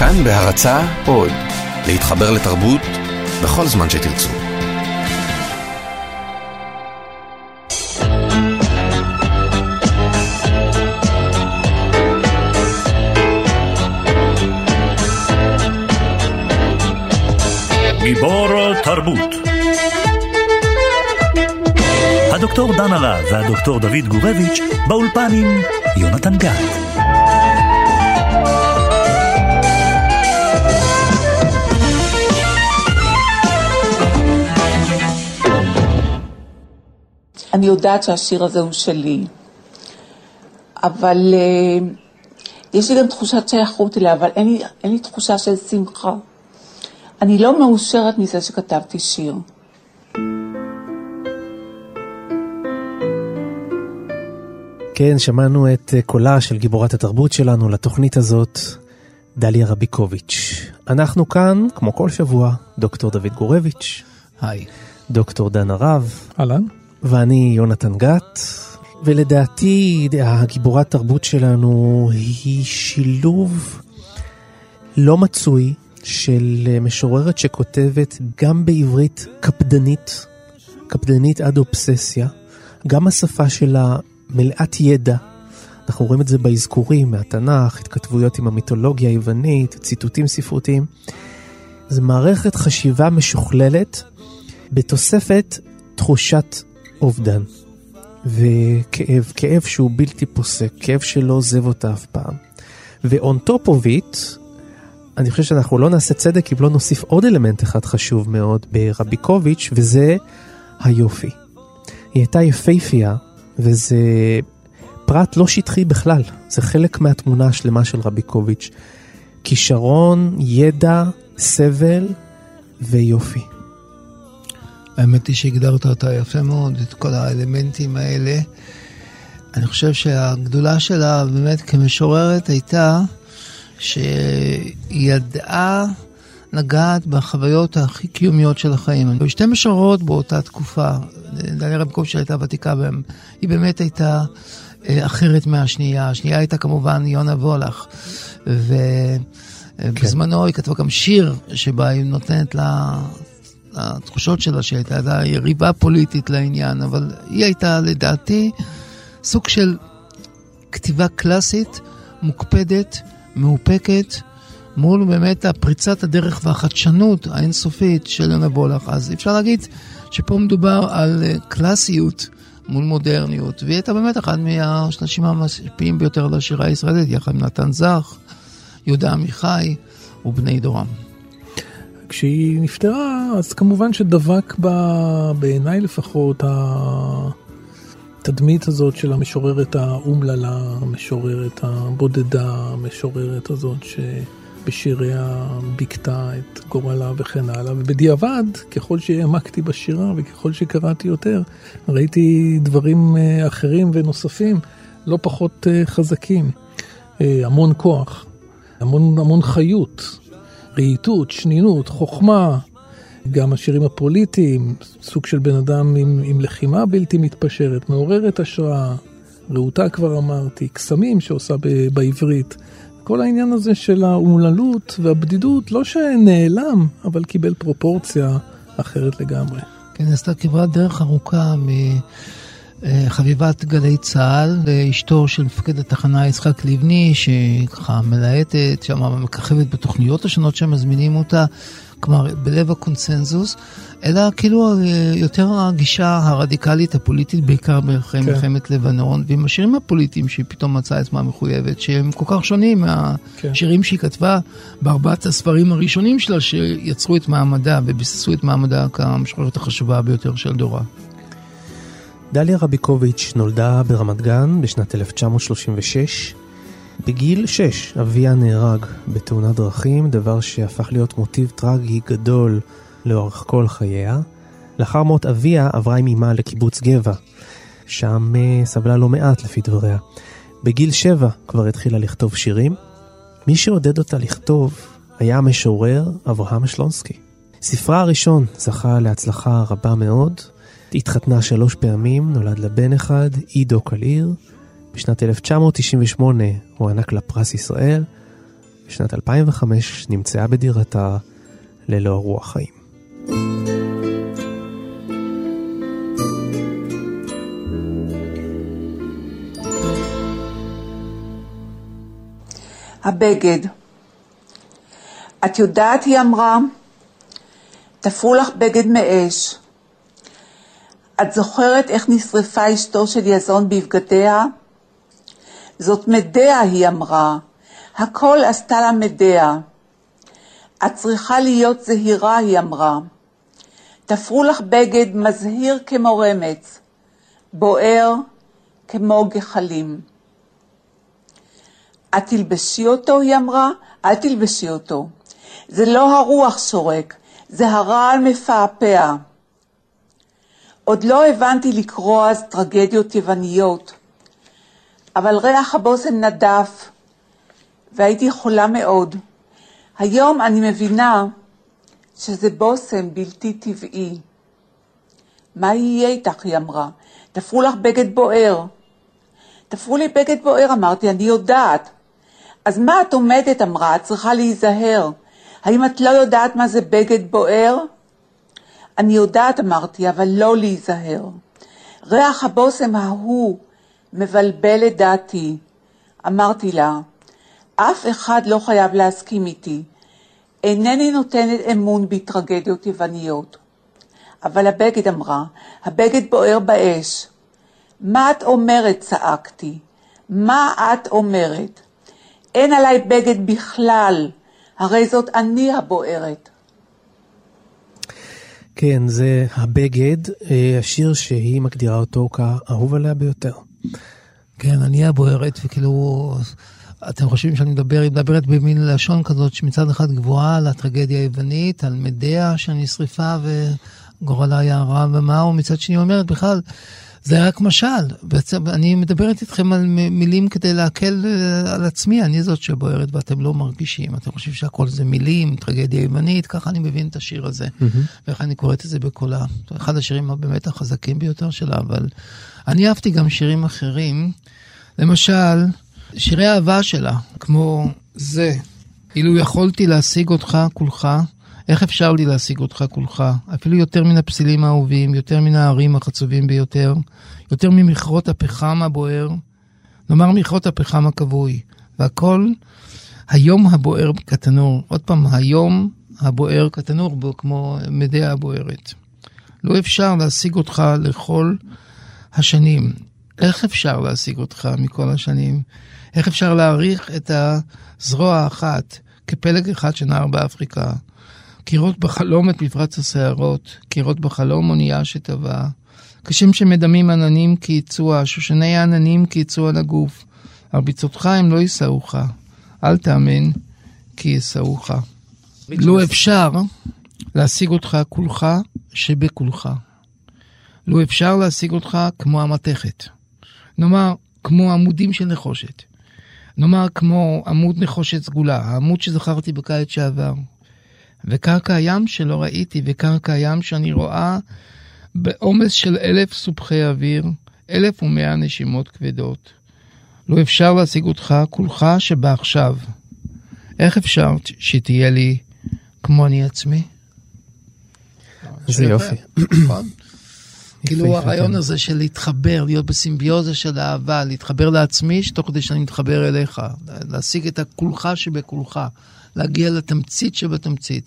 כאן בהרצאה עוד, להתחבר לתרבות בכל זמן שתרצו. גיבור תרבות. הדוקטור דנה רב והדוקטור דוד גורביץ' באולפן עם יונתן גל. אני יודעת שהשיר הזה הוא שלי, אבל יש לי גם תחושת שייכות אליה, אבל אין לי תחושה של שמחה. אני לא מאושרת מזה שכתבתי שיר. כן, שמענו את קולה של גיבורת התרבות שלנו לתוכנית הזאת, דליה רביקוביץ'. אנחנו כאן, כמו כל שבוע, דוקטור דוד גורביץ'. היי. דוקטור דנה רב. אהלן. ואני יונתן גת, ולדעתי הגיבורת תרבות שלנו היא שילוב לא מצוי של משוררת שכותבת גם בעברית קפדנית, קפדנית עד אובססיה, גם השפה שלה מלאת ידע, אנחנו רואים את זה באזכורים מהתנ"ך, התכתבויות עם המיתולוגיה היוונית, ציטוטים ספרותיים, זו מערכת חשיבה משוכללת בתוספת תחושת אובדן וכאב, כאב שהוא בלתי פוסק, כאב שלא עוזב אותה אף פעם. ואונטופובית, אני חושב שאנחנו לא נעשה צדק אם לא נוסיף עוד אלמנט אחד חשוב מאוד ברביקוביץ', וזה היופי. היא הייתה יפהפייה, וזה פרט לא שטחי בכלל, זה חלק מהתמונה השלמה של רביקוביץ'. כישרון, ידע, סבל ויופי. האמת היא שהגדרת אותה יפה מאוד, את כל האלמנטים האלה. אני חושב שהגדולה שלה באמת כמשוררת הייתה שהיא ידעה לגעת בחוויות הכי קיומיות של החיים. היו שתי משוררות באותה תקופה, דליה רביקוביץ' שהייתה ותיקה בהם, היא באמת הייתה אחרת מהשנייה. השנייה הייתה כמובן יונה וולך, ובזמנו היא כתבה גם שיר שבה היא נותנת לה התחושות שלה שהייתה יריבה פוליטית לעניין, אבל היא הייתה לדעתי סוג של כתיבה קלאסית מוקפדת, מאופקת מול באמת הפריצת הדרך והחדשנות האינסופית של יונה וולך. אז אפשר להגיד שפה מדובר על קלאסיות מול מודרניות, והיא הייתה באמת אחד מהשנשים המשפיעים ביותר לשירה הישראלית, יחד עם נתן זך, יהודה מיכי ובני דורם. כשהיא נפטרה, אז כמובן שדבק בה, בעיניי לפחות, התדמית הזאת של המשוררת האומללה, המשוררת הבודדה, המשוררת הזאת שבשיריה ביקתה את גורלה וכן הלאה. ובדיעבד, ככל שהעמקתי בשירה וככל שקראתי יותר, ראיתי דברים אחרים ונוספים לא פחות חזקים. המון כוח, המון חיות. רהיטות, שנינות, חוכמה, גם השירים הפוליטיים, סוג של בן אדם עם לחימה בלתי מתפשרת, מעוררת השראה, ראותה כבר אמרתי, קסמים שעושה בעברית. כל העניין הזה של האומללות והבדידות, לא שנעלם, אבל קיבל פרופורציה אחרת לגמרי. כן, עשתה כברת דרך ארוכה מחביבת גלי צהל, לאשתו של מפקד התחנה יצחק ליבני, שככה מלהטת, שם מככבת בתוכניות השונות שמזמינים אותה, כלומר בלב הקונצנזוס, אלא כאילו יותר הגישה הרדיקלית הפוליטית, בעיקר באחרי מלחמת לבנון, ועם השירים הפוליטיים שהיא פתאום מצאה עצמה מחויבת, שהם כל כך שונים מהשירים שהיא כתבה בארבעת הספרים הראשונים שלה, שיצרו את מעמדה וביססו את מעמדה כמשוררת החשובה ביותר של דורה. דליה רביקוביץ' נולדה ברמת גן בשנת 1936. בגיל 6 אביה נהרג בתאונת דרכים, דבר שהפך להיות מוטיב טרגי גדול לאורך כל חייה. לאחר מות אביה עברה עם אמא לקיבוץ גבע, שם סבלה לא מעט לפי דבריה. בגיל 7 כבר התחילה לכתוב שירים. מי שעודד אותה לכתוב היה המשורר אברהם שלונסקי. ספרה הראשון זכה להצלחה רבה מאוד, התחתנה 3 פעמים, נולד לבן אחד, אידו קליר. בשנת 1998 הוא הוענק לפרס ישראל, בשנת 2005 נמצאה בדירתה ללא רוח חיים. הבגד. את יודעת, היא אמרה, תפרו לך בגד מאש. את זוכרת איך נשרפה אשתו של יזון בבגדיה? זאת מדיה, היא אמרה. הכל עשתה לה מדיה. את צריכה להיות זהירה, היא אמרה. תפרו לך בגד מזהיר כמו רמץ, בוער כמו גחלים. את תלבשי אותו, היא אמרה, אל תלבשי אותו. זה לא הרוח שורק, זה הרעל מפעפע. עוד לא הבנתי לקרוא אז טרגדיות יווניות, אבל ריח הבושם נדף, והייתי חולה מאוד. היום אני מבינה שזה בושם בלתי טבעי. מה יהיה איתך, היא אמרה, תפרו לך בגד בוער. תפרו לי בגד בוער, אמרתי, אני יודעת. אז מה את עומדת, אמרה, את צריכה להיזהר. האם את לא יודעת מה זה בגד בוער? אני יודעת, אמרתי, אבל לא להיזהר. ריח הבושם ההוא מבלבל את דעתי. אמרתי לה, אף אחד לא חייב להסכים איתי. אינני נותנת אמון בטרגדיות יווניות. אבל הבגד, אמרה, הבגד בוער באש. מה את אומרת, צעקתי. מה את אומרת? אין עליי בגד בכלל. הרי זאת אני הבוערת. כן, זה הבגד, השיר שהיא מגדירה אותו כאהוב עליה ביותר. כן, אני הבוערת, וכאילו, אתם חושבים שאני מדברת במין לשון כזאת, שמצד אחד גבוהה על הטרגדיה היוונית, על מדיה שאני שריפה וגורלה היה רע ומהו, מצד שני אומרת בכלל, זה רק משל, בעצם אני מדברת איתכם על מילים כדי להקל על עצמי, אני זאת שבוערת ואתם לא מרגישים, אתם חושבים שהכל זה מילים, טרגדיה יוונית, ככה אני מבין את השיר הזה, ואיך אני קוראת את זה בקולה. אחד השירים באמת החזקים ביותר שלה, אבל אני אהבתי גם שירים אחרים, למשל, שירי אהבה שלה, כמו זה, אילו יכולתי להשיג אותך כולך, איך אפשר לי להשיג אותך כולך? אפילו יותר מן הפסילים האהובים, יותר מן הערים החצובים ביותר, יותר ממכרות הפחם הבוער, נאמר מכרות הפחם הכבוי, והכל היום הבוער קטנור, עוד פעם, היום הבוער קטנור, בו כמו מדיה הבוערת. לא אפשר להשיג אותך לכל השנים. איך אפשר להשיג אותך מכל השנים? איך אפשר להעריך את הזרוע האחת, כפלג אחד שנער באפריקה? קירות בחלום את מפרץ השערות, קירות בחלום אונייה שטבע, כשם שמדמים עננים כיצוע, שושני העננים כיצוע לגוף, הרביצותך הם לא יסעוך, אל תאמן כי יסעוך. לא אפשר להשיג אותך כולך שבכולך. לא אפשר להשיג אותך כמו המתכת. נאמר, כמו עמודים של נחושת. נאמר, כמו עמוד נחושת סגולה, העמוד שזכרתי בקיץ שעבר. וקרקע הים שלא ראיתי, וקרקע הים שאני רואה בעומס של 1,000 סופחי אוויר, 1,100 נשימות כבדות. לא אפשר להשיג אותך, כולך שבא עכשיו. איך אפשר שתהיה לי כמו אני עצמי? זה יופי. נכון? כאילו הרעיון הזה של להתחבר, להיות בסימביוזה של אהבה, להתחבר לעצמי, שתוך כדי שאני מתחבר אליך, להשיג את הכולך שבכולך. להגיע לתמצית שבתמצית.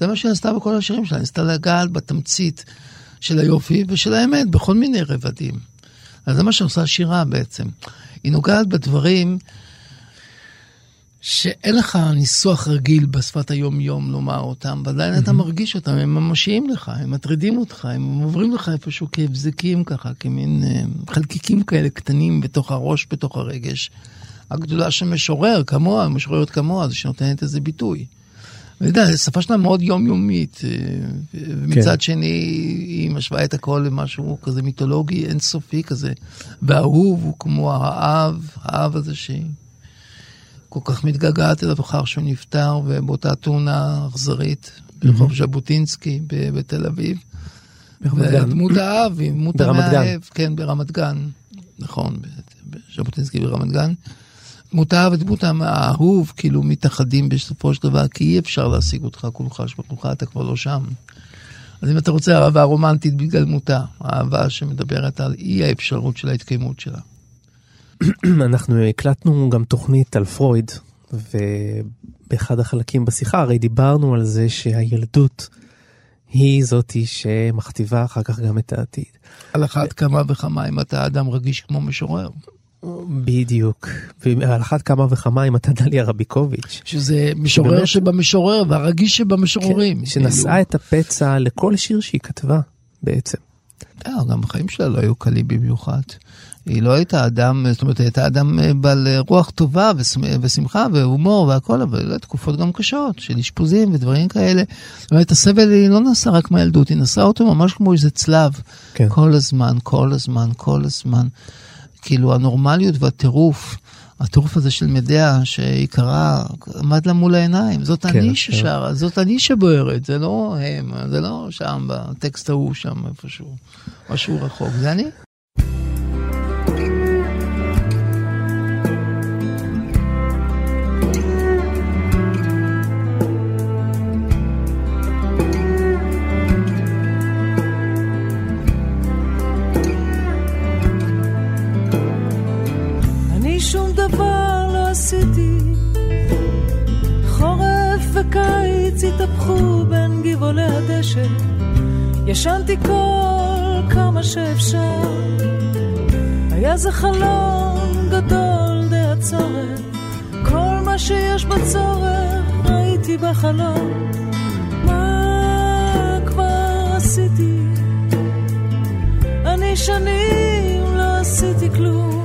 זה מה שעשתה בכל השירים שלה, עשתה לגעת בתמצית של היופי ושל האמת, בכל מיני רבדים. אז זה מה שעושה השירה בעצם. היא נוגעת בדברים שאין לך ניסוח רגיל בשפת היום-יום לומר אותם, ועדיין אתה מרגיש אותם, הם ממשיים לך, הם מטרידים אותך, הם עוברים לך איפשהו כבזקים ככה, כמין חלקיקים כאלה קטנים בתוך הראש, בתוך הרגש. הגדולה שמשורר כמוה, משוררת כמוה, זה שנותנת איזה ביטוי. ודע, שפה שלה מאוד יומיומית, ומצד שני היא משווה את הכל למשהו כזה מיתולוגי, אינסופי כזה, והאהוב הוא כמו האב, האב הזה שכל כך מתגעגעת אליו אחר שהוא נפטר, ובאותה תאונה אכזרית, ברחוב ז'בוטינסקי בתל אביב, ודמות האב, היא דמות המאהב, כן, ברמת גן, נכון, ז'בוטינסקי ברמת גן, דמותה ודמותם האהוב, כאילו מתאחדים בסופו של דבר, כי אי אפשר להשיג אותך כולך שבכלך, אתה כבר לא שם. אז אם אתה רוצה אהבה רומנטית בגלמותה, אהבה שמדברת על אי האפשרות של ההתקיימות שלה. אנחנו הקלטנו גם תוכנית על פרויד, ובאחד החלקים בשיחה הרי דיברנו על זה שהילדות היא זאתי שמכתיבה אחר כך גם את העתיד. על אחת כמה וכמה אם אתה אדם רגיש כמו משורר. בדיוק. ועל אחת כמה וכמה אם אתה דליה רביקוביץ'. שזה משורר שבמשורר והרגיש שבמשוררים. שנשאה את הפצע לכל שיר שהיא כתבה בעצם. גם החיים שלה לא היו קלים במיוחד. היא לא הייתה אדם, זאת אומרת, הייתה אדם בעל רוח טובה ושמחה והומור והכל, אבל תקופות גם קשות של אשפוזים ודברים כאלה. זאת אומרת, הסבל היא לא נסעה רק מהילדות, היא נסעה אותו ממש כמו איזה צלב. כן. כל הזמן. כאילו הנורמליות והטירוף, הטירוף הזה של מדיה שהיא קרה, עמד לה מול העיניים. זאת כן, אני ששרה, כן. זאת אני שבוערת, זה לא הם, זה לא שם בטקסט ההוא שם איפשהו, משהו רחוק, זה אני. חורף וקיץ התהפכו בין גבעולי הדשא, ישנתי כל כמה שאפשר, היה זה חלום גדול די הצורך, כל מה שיש בצורך ראיתי בחלום, מה כבר עשיתי? אני שנים לא עשיתי כלום.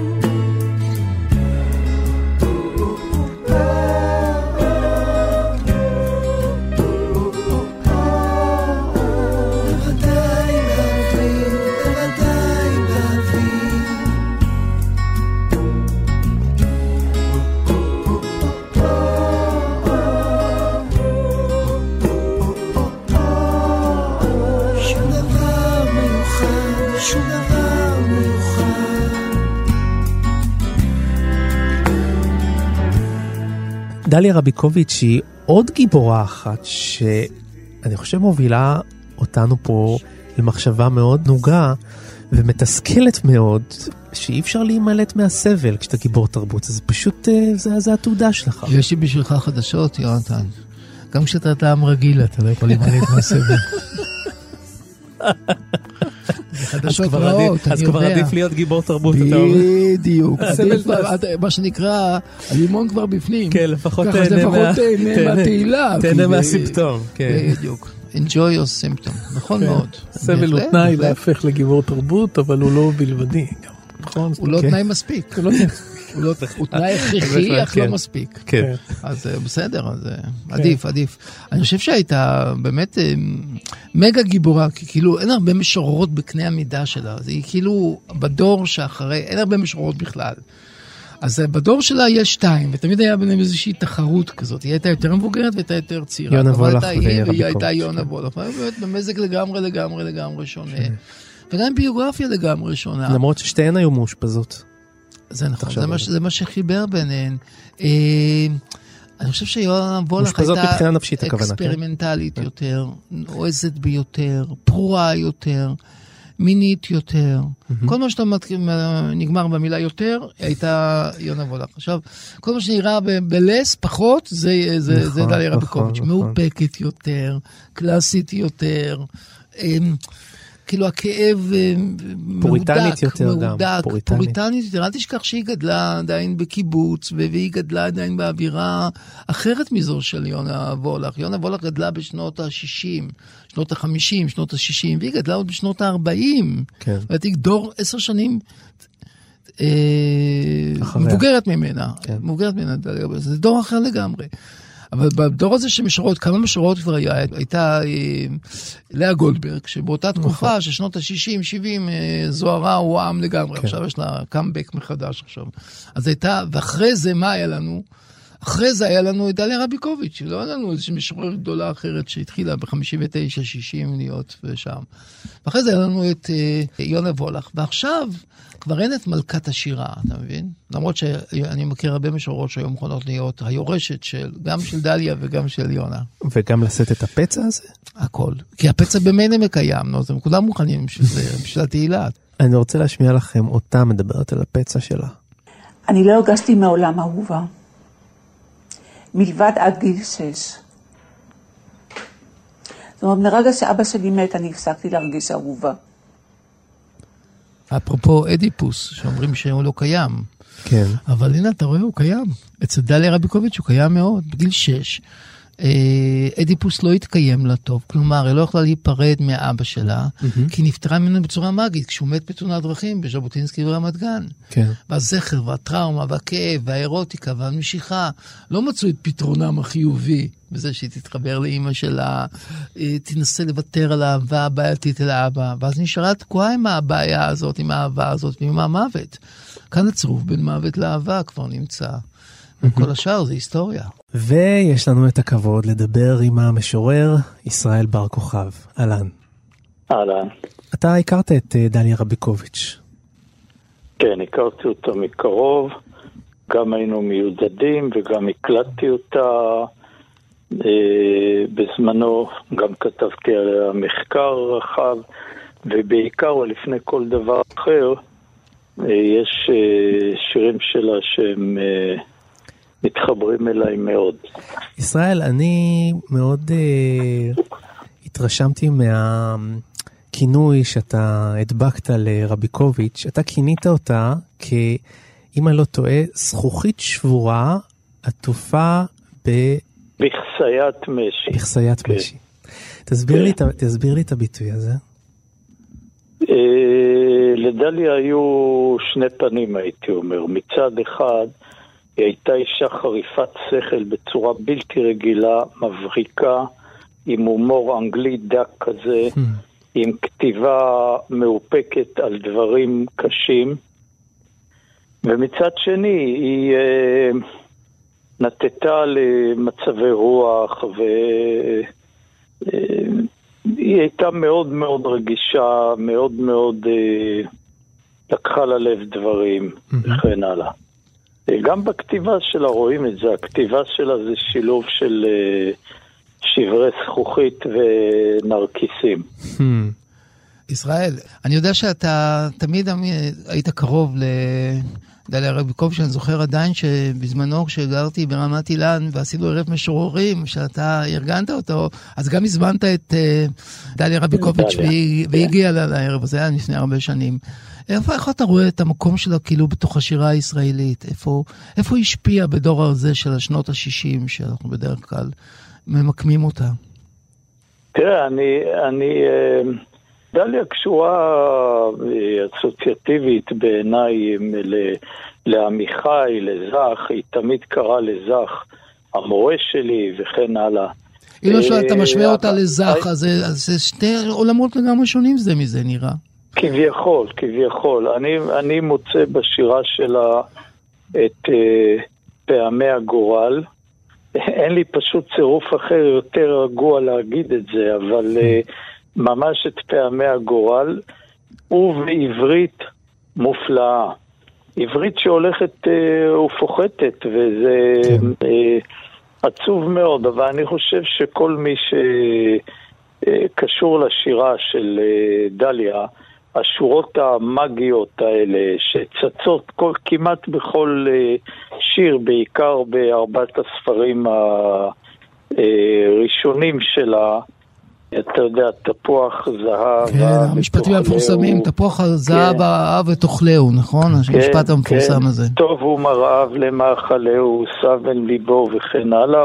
דליה רביקוביץ' היא עוד גיבורה אחת שאני חושב מובילה אותנו פה למחשבה מאוד נוגה ומתסכלת מאוד, שאי אפשר להימלט מהסבל כשאתה גיבור תרבות. זה פשוט, זה התעודה שלך. יש לי בשבילך חדשות, יונתן. גם כשאתה טעם רגיל, אתה לא יכול להימלט מהסבל. אז כבר עדיף להיות גיבור תרבות. בדיוק, מה שנקרא הלימון כבר בפנים, לפחות תהנה מהסימפטום. בדיוק, enjoy your symptom. נכון מאוד, סבל הוא תנאי להפך לגיבור תרבות, אבל הוא לא בלבדי, הוא לא תנאי מספיק, הוא תנאי הכרחי אך לא מספיק. אז בסדר, עדיף. אני חושב שהייתה באמת מגה גיבורה, כי כאילו אין הרבה משוררות בקנה המידה שלה, זה כאילו בדור שאחרי אין הרבה משוררות בכלל, אז בדור שלה יש שתיים, ותמיד היה ביניהם איזושהי תחרות כזאת, היא הייתה יותר מבוגרת והייתה יותר צעירה, יונה וולך והייתה יונה וולך, באמת במזג לגמרי שונה, וגם ביוגרפיה לגמרי שונה, למרות ששתיהן היו מאושפזות. זה נכון, זה מה שחיבר ביניהן. אני חושב שיונה וולך הייתה אקספרימנטלית יותר, נועזת ביותר, פרורה יותר, מינית יותר. כל מה שאתה נגמר במילה יותר, הייתה יונה וולך. עכשיו, כל מה שנראה בלס, פחות, זה דליה רביקוביץ'. מאופקת יותר, קלאסית יותר, כאילו הכאב פוריטנית יותר. אל תשכח שהיא גדלה עדיין בקיבוץ, והיא גדלה עדיין באווירה אחרת מזו של יונה וולך. יונה וולך גדלה בשנות ה-60, שנות ה-50, שנות ה-60, והיא גדלה עוד בשנות ה-40. כן. והיא דור 10 שנים מבוגרת ממנה. כן. מבוגרת ממנה, זה דור אחר לגמרי. אבל בדור הזה שמשרות, כמה משרות כבר הייתה לאה גולדברג, שבאותה תקופה של שנות ה-60, 70, זוהרה הוא עם לגמרי. עכשיו יש לה קאמבק מחדש עכשיו. אז הייתה, ואחרי זה מה היה לנו? אחרי זה היה לנו את דליה רביקוביץ', לא היה לנו איזושהי משוררת גדולה אחרת שהתחילה ב-59-60 להיות ושם. ואחרי זה היה לנו את יונה וולך, ועכשיו כבר אין את מלכת השירה, אתה מבין? למרות שאני מכיר הרבה משורות שהיו מכונות להיות היורשת של, גם של דליה וגם של יונה. וגם לשאת את הפצע הזה? הכל. כי הפצע במנה מקיים, אז הם כולם מוכנים בשביל התהילה. אני רוצה להשמיע לכם אותה מדברת על הפצע שלה. אני לא הרגשתי מהעולם אהובה. מלבד עד גיל 6. זאת אומרת, מרגע שאבא שלי מת, אני הפסקתי להרגיש אהובה. אפרופו אדיפוס, שאומרים שהוא לא קיים. כן. אבל הנה, אתה רואה, הוא קיים. אצל דליה רביקוביץ' הוא קיים מאוד. בגיל 6, אדיפוס לא התקיים לה טוב. כלומר, היא לא יכלה להיפרד מאבא שלה, כי נפטרה ממנו בצורה מגית, כשהוא מת בתאונת דרכים, בז'בוטינסקי ורמת גן. כן. והזכר והטראומה והכאב והאירוטיקה והמשיכה, לא מצאו את פתרונם החיובי, בזה שהיא תתחבר לאמא שלה, תנסה לוותר על האהבה הבעייתית אל האבא, ואז נשארה תקועה עם הבעיה הזאת, עם האהבה הזאת, ועם המוות. כאן הצרוב בין מוות לאהבה כבר נמצא. וכל השאר זה היסטוריה. ויש לנו את הכבוד לדבר עם המשורר ישראל בר-כוכבא. אלן. אלן. אתה הכרת את דליה רביקוביץ'. כן, הכרתי אותה מקרוב. גם היינו מיודדים וגם הקלטתי אותה. בזמנו גם כתבתי על המחקר רחב, ובעיקר ולפני כל דבר אחר, יש שירים שלה שהם מתחברים אליי מאוד. ישראל, אני מאוד התרשמתי מהכינוי שאתה הדבקת לרביקוביץ'. אתה כינית אותה כאם אני לא טועה, זכוכית שבורה עטופה בכסיית משי. תסביר לי את הביטוי הזה. לדליה היו שני פנים, הייתי אומר. מצד אחד, היא הייתה אישה חריפת שכל בצורה בלתי רגילה, מבריקה, עם הומור אנגלי דק כזה, עם כתיבה מאופקת על דברים קשים. ומצד שני, היא נטטה למצבי רוח, והיא הייתה מאוד מאוד רגישה, מאוד מאוד לקחה ללב דברים וכן הלאה. גם בכתיבה שלה רואים את זה, הכתיבה שלה זה שילוב של שברי זכוכית ונרקיסים. ישראל, אני יודע שאתה תמיד היית קרוב לדליה רביקוביץ', שאני זוכר עדיין שבזמנו כשגרתי ברמת אילן ועשינו ערב משוררים שאתה ארגנת אותו, אז גם הזמנת את דליה רביקוביץ' והגיעה לה לערב, זה היה לפני הרבה שנים. איך אתה רואה את המקום שלה כאילו בתוך השירה הישראלית? איפה היא השפיעה בדור הזה של השנות ה-60 שאנחנו בדרך כלל ממקמים אותה? תראה, אני דליה קשורה אסוציאטיבית בעיניי לעמיחי, לזך, היא תמיד קראה לזך המורה שלי וכן הלאה. אם אתה משמע אותה לזך, אז שתי עולמות לגמרי שונים זה מזה נראה. כביכול. אני מוצא בשירה שלה את פעמי הגורל. אין לי פשוט צירוף אחר יותר רגוע להגיד את זה, אבל ממש את פעמי הגורל, ובעברית מופלאה. עברית שהולכת ופוחתת, וזה עצוב מאוד, אבל אני חושב שכל מי שקשור לשירה של דליה, השורות המאגיות האלה שצצות כמעט בכל שיר, בעיקר בארבעת הספרים הראשונים שלה, אתה יודע, תפוח זהב. כן, המשפטים המפורסמים, תפוח זהב האב ותאכלהו, נכון? המשפט המפורסם הזה. טוב הוא מרעב למאכלהו, סבל ליבו וכן הלאה,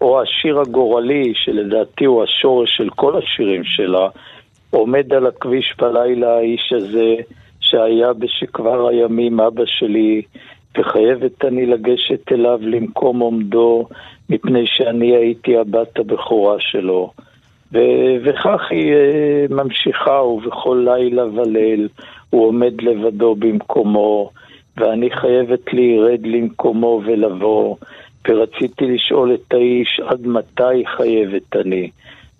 או השיר הגורלי, שלדעתי הוא השורש של כל השירים שלה, עומד על הכביש בלילה האיש הזה שהיה בשכבר הימים אבא שלי, וחייבת אני לגשת אליו למקום עומדו, מפני שאני הייתי הבת הבכורה שלו. וכך היא ממשיכה, ובכל לילה וליל הוא עומד לבדו במקומו, ואני חייבת להירד למקומו ולבוא, ורציתי לשאול את האיש עד מתי חייבת אני,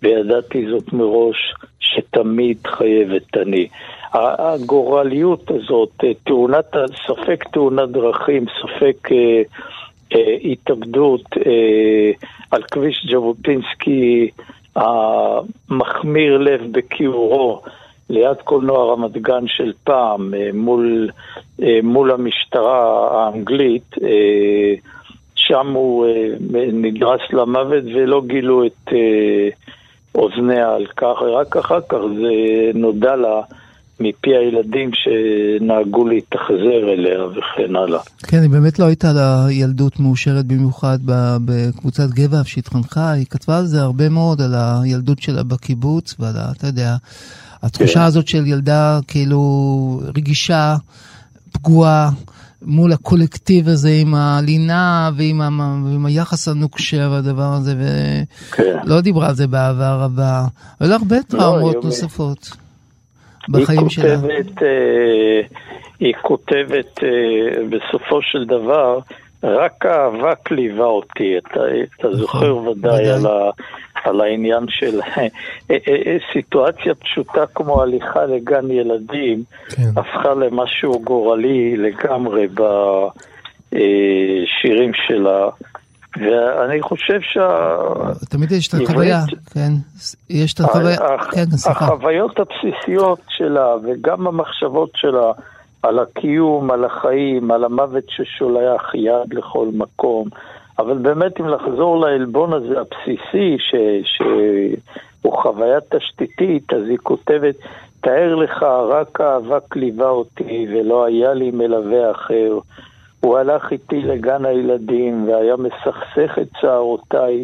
וידעתי זאת מראש שתמיד חייבת אני. הגורליות הזאת, תאונת, ספק תאונת דרכים, ספק התאבדות על כביש ז'בוטינסקי המחמיר לב בקיורו, ליד קולנוע רמת גן של פעם, מול המשטרה האנגלית, שם הוא נדרס למוות ולא גילו את אוזניה על כך, רק אחר כך זה נודע לה מפי הילדים שנהגו להתחזר אליה וכן הלאה. כן, היא באמת לא הייתה לה ילדות מאושרת במיוחד בקבוצת גבע שהתחנכה, היא כתבה על זה הרבה מאוד, על הילדות שלה בקיבוץ ועל, אתה יודע, התחושה כן. הזאת של ילדה כאילו רגישה, פגועה, מול הקולקטיב הזה עם הלינה ועם היחס הנוקשה והדבר הזה, ולא דיברה על זה בעבר רבה, אבל הרבה טראומות נוספות בחיים שלה. היא כותבת בסופו של דבר, רק האהבה קליבה אותי, אתה זוכר ודאי על העניין של סיטואציה פשוטה כמו הליכה לגן ילדים, הפכה למשהו גורלי לגמרי בשירים שלה, ואני חושב תמיד יש את החוויה, יש את החוויות הבסיסיות שלה, וגם המחשבות שלה, על הקיום, על החיים, על המוות ששולח יד לכל מקום. אבל באמת אם לחזור לאלבון הזה הבסיסי שהוא חוויה תשתיתית, אז היא כותבת, תאר לך רק אהבה קליבה אותי ולא היה לי מלווה אחר. הוא הלך איתי לגן הילדים והיה מסכסך את צערותיי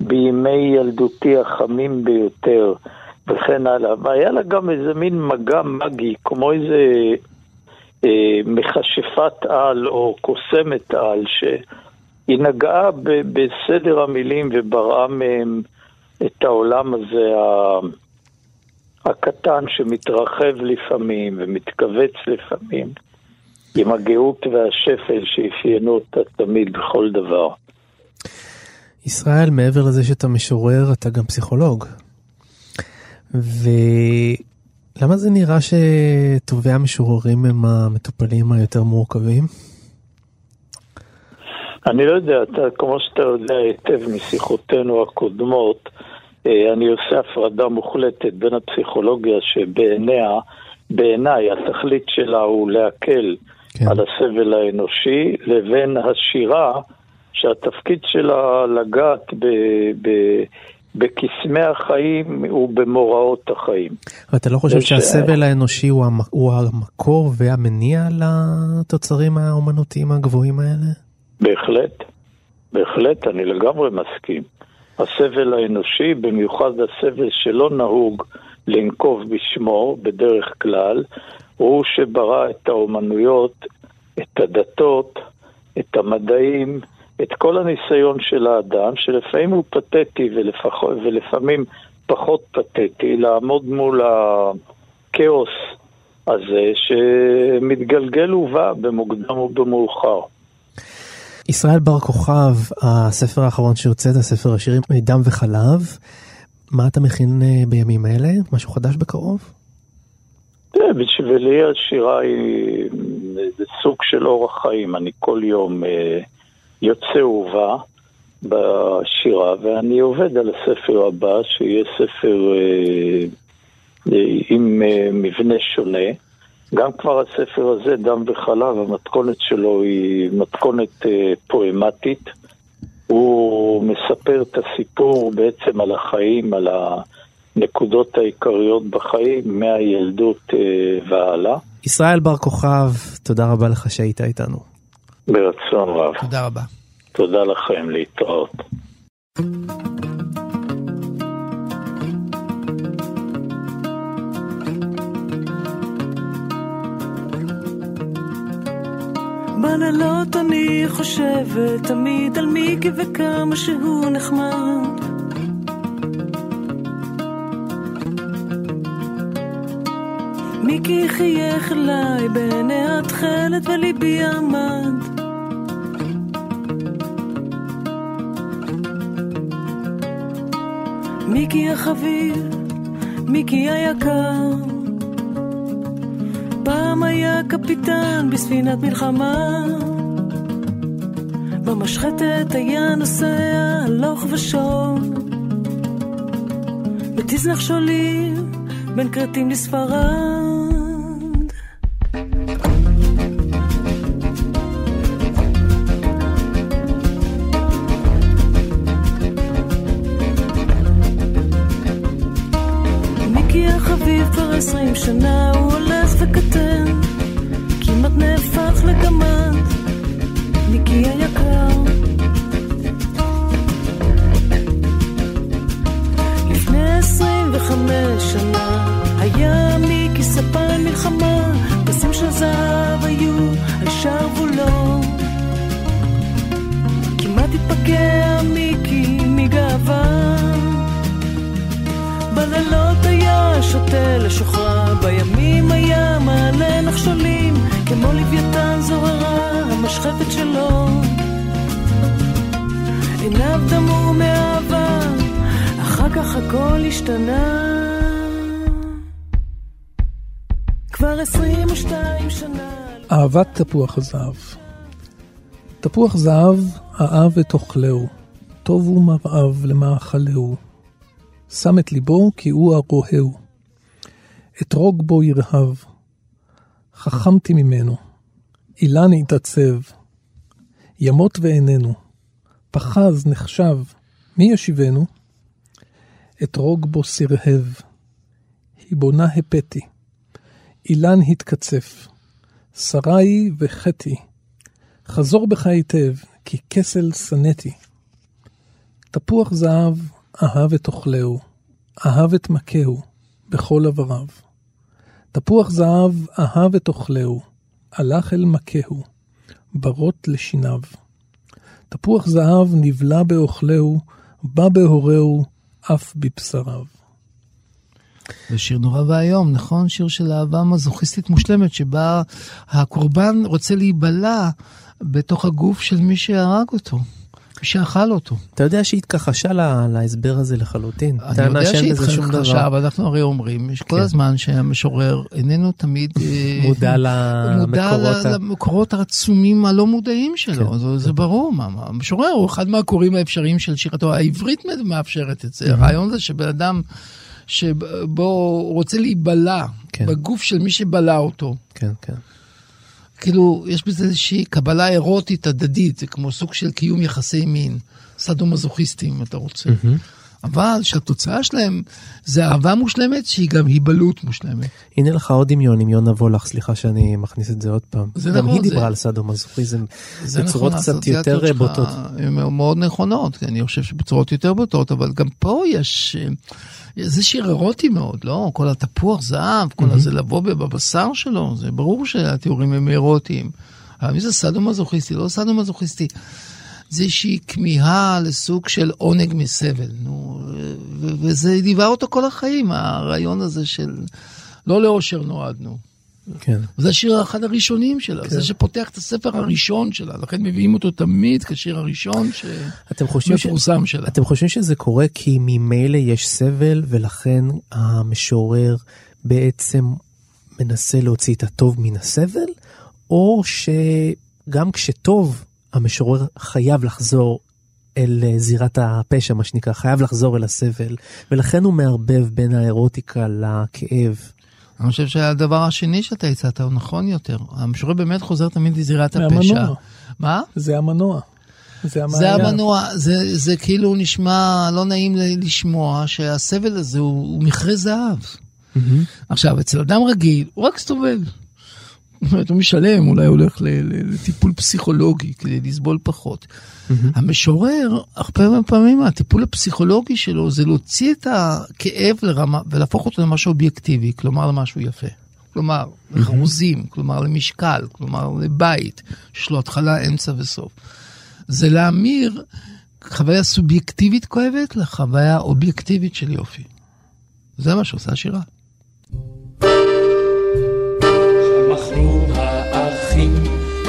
בימי ילדותי החמים ביותר וכן הלאה. והיה לה גם איזה מין מגע מגי, כמו איזה מחשפת על או קוסמת על, שהיא נגעה בסדר המילים ובראה מהם את העולם הזה הקטן שמתרחב לפעמים ומתכווץ לפעמים, עם הגאות והשפל שאפיינו אותה תמיד בכל דבר. ישראל, מעבר לזה שאתה משורר, אתה גם פסיכולוג, למה זה נראה שטובי המשוררים הם המטופלים היותר מורכבים? אני לא יודע, כמו שאתה יודע היטב משיחותינו הקודמות, אני עושה הפרדה מוחלטת בין הפסיכולוגיה שבעיניי התכלית שלה הוא להקל על הסבל האנושי, לבין השירה שהתפקיד שלה לגעת בקסמי החיים ובמוראות החיים. אתה לא חושב שהסבל האנושי הוא המקור והמניע לתוצרים האומנותיים הגבוהים האלה? בהחלט, אני לגמרי מסכים. הסבל האנושי, במיוחד הסבל שלא נהוג לנקוב בשמו בדרך כלל, הוא שברא את האומנויות, את הדתות, את המדעים, את כל הניסיון של האדם, שלפעמים הוא פתטי ולפעמים פחות פתטי, לעמוד מול הכאוס הזה שמתגלגל ובא במוקדם ובמאוחר. ישראל בר-כוכבא, הספר האחרון שהוצאת, הספר השירים דם וחלב, מה אתה מכין בימים האלה? משהו חדש בקרוב? כן, בשבילי השירה היא זה סוג של אורח חיים, אני כל יום יוצא ובא בשירה, ואני עובד על הספר הבא, שיהיה ספר עם מבנה שונה. גם כבר הספר הזה, דם וחלב, המתכונת שלו היא מתכונת פואמטית. הוא מספר את הסיפור בעצם על החיים, על הנקודות העיקריות בחיים, מהילדות והלאה. ישראל בר-כוכבא, תודה רבה לך שהיית איתנו. ברצון רב. תודה רבה. תודה לכם, להתראות. בלילות אני חושבת תמיד על מיקי וכמה שהוא נחמד. מיקי חייך אליי בעיני התחלת וליבי עמד. מיקי החביב, מיקי היקר, פעם היה קפיטן בספינת מלחמה, במשחטת היה נוסע הלוך ושוב, בתזנח שולים בין קרטים לספרד. שנה הוא הולך וקטן, כמעט נהפך לגמד, מיקי היקר. לפני 25 שנה היה מיקי ספן מלחמה, פסים של זהב היו על שרוולו, כמעט התפגע מיקי מגאווה, בלילות היה שוטה לשוחרה, בימים היה מעלה נחשולים, כמו לוויתן זוהרה המשחפת שלו, עיניו דמו מאהבה, אחר כך הכל השתנה. כבר 22 שנה. אהבת תפוח זהב. תפוח זהב אהב את אוכלהו, טוב הוא מרעב למאכלהו, שם את ליבו כי הוא הרוההו, אתרוג בו ירהב, חכמתי ממנו, אילן התעצב, ימות ואיננו, פחז נחשב, מי ישיבנו? אתרוג בו סרהב, היבונה הפתי, אילן התקצף, שרי וחתי, חזור בך היטב, כי כסל סנתי. תפוח זהב אהב את אוכלהו, אהב את מכהו, בכל עבריו. תפוח זהב אהב את אוכלהו, הלך אל מכהו, ברות לשיניו. תפוח זהב נבלה באוכלהו, בא בהורהו, אף בבשריו. זה שיר נורא והיום, נכון? שיר של אהבה מזוכיסטית מושלמת, שבה הקורבן רוצה להיבלע בתוך הגוף של מי שהרג אותו. שאכל אותו. אתה יודע שהיא התכחשה להסבר הזה לחלוטין. אני יודע שהיא התכחשה, אבל אנחנו הרי אומרים שכל הזמן שהמשורר איננו תמיד מודע למקורות העצומים הלא מודעים שלו. זה ברור. המשורר הוא אחד מהקוראים האפשריים של שירתו. העברית מאפשרת את זה. הרעיון זה שבן אדם שבו הוא רוצה להיבלע בגוף של מי שבלע אותו. כן, כן. כאילו, יש בזה איזושהי קבלה אירוטית הדדית, זה כמו סוג של קיום יחסי מין, סדומזוכיסטים, אם אתה רוצה. אבל שהתוצאה שלהם זה אהבה מושלמת, שהיא גם היבלות מושלמת. הנה לך עוד דמיון עם יונה וולך, סליחה שאני מכניס את זה עוד פעם. גם היא דיברה על סדומזוכיזם בצורות קצת יותר בוטות. הן מאוד נכונות, אני חושב שבצורות יותר בוטות, אבל גם פה יש זה שיר אירוטי מאוד, לא? כל התפוח זהב, כל הזה לבוא בבשר שלו, זה ברור שהתיאורים הם אירוטיים. אבל מי זה סדומזוכיסטי? לא סדומזוכיסטי. זה שהיא כמיהה לסוג של עונג מסבל, וזה דיבר אותו כל החיים, הרעיון הזה של לא לאושר נועדנו. כן. זה השיר אחד הראשונים שלה, זה שפותח את הספר הראשון שלה, לכן מביאים אותו תמיד כשיר הראשון שמפורסם שלה. אתם חושבים שזה קורה כי ממילא יש סבל, ולכן המשורר בעצם מנסה להוציא את הטוב מן הסבל, או שגם כשטוב, המשורר חייב לחזור אל זירת הפשע, מה שנקרא, חייב לחזור אל הסבל, ולכן הוא מערבב בין האירוטיקה לכאב. אני חושב שהדבר השני שאתה הצעת הוא נכון יותר. המשורר באמת חוזר תמיד לזירת הפשע. המנוע. מה? זה המנוע. זה המנוע. זה כאילו נשמע, לא נעים לשמוע, שהסבל הזה הוא מכרה זהב. עכשיו, אצל אדם רגיל, הוא רק סתובב. הוא משלם, אולי הולך לטיפול פסיכולוגי, כדי לסבול פחות. המשורר, הרבה פעמים, הטיפול הפסיכולוגי שלו, זה להוציא את הכאב ולהפוך אותו למשהו אובייקטיבי, כלומר למשהו יפה. כלומר, לחרוזים, כלומר למשקל, כלומר לבית, יש לו התחלה, אמצע וסוף. זה להמיר חוויה סובייקטיבית כואבת לחוויה אובייקטיבית של יופי. זה מה שעושה השירה. מכרו האחים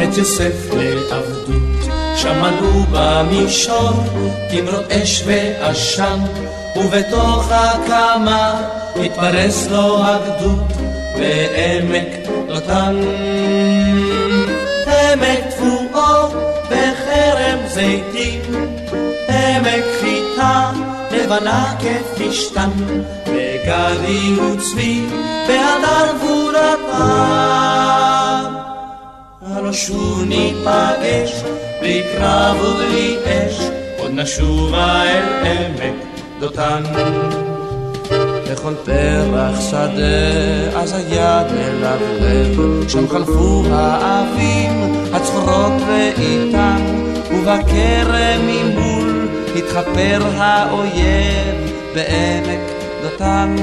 את יוסף לעבדות, שמענו במישור כמרות אש ואשם, ובתוך הקמה התפרס לו הגדוד בעמק דותן. עמק תבואות בחרם זיתים, עמק חיטה לבנה כפשתן, וגלי וצבי בהדר גבורתם. הלושו ניפגש בלי קרב ובלי אש, עוד נשובה אל עמק דותן. לכל פרח שדה אז היד אליו לב, שם חלפו האבים הצחורות ואיתן, ובקרם ממול התחפר האויב בעמק דותן.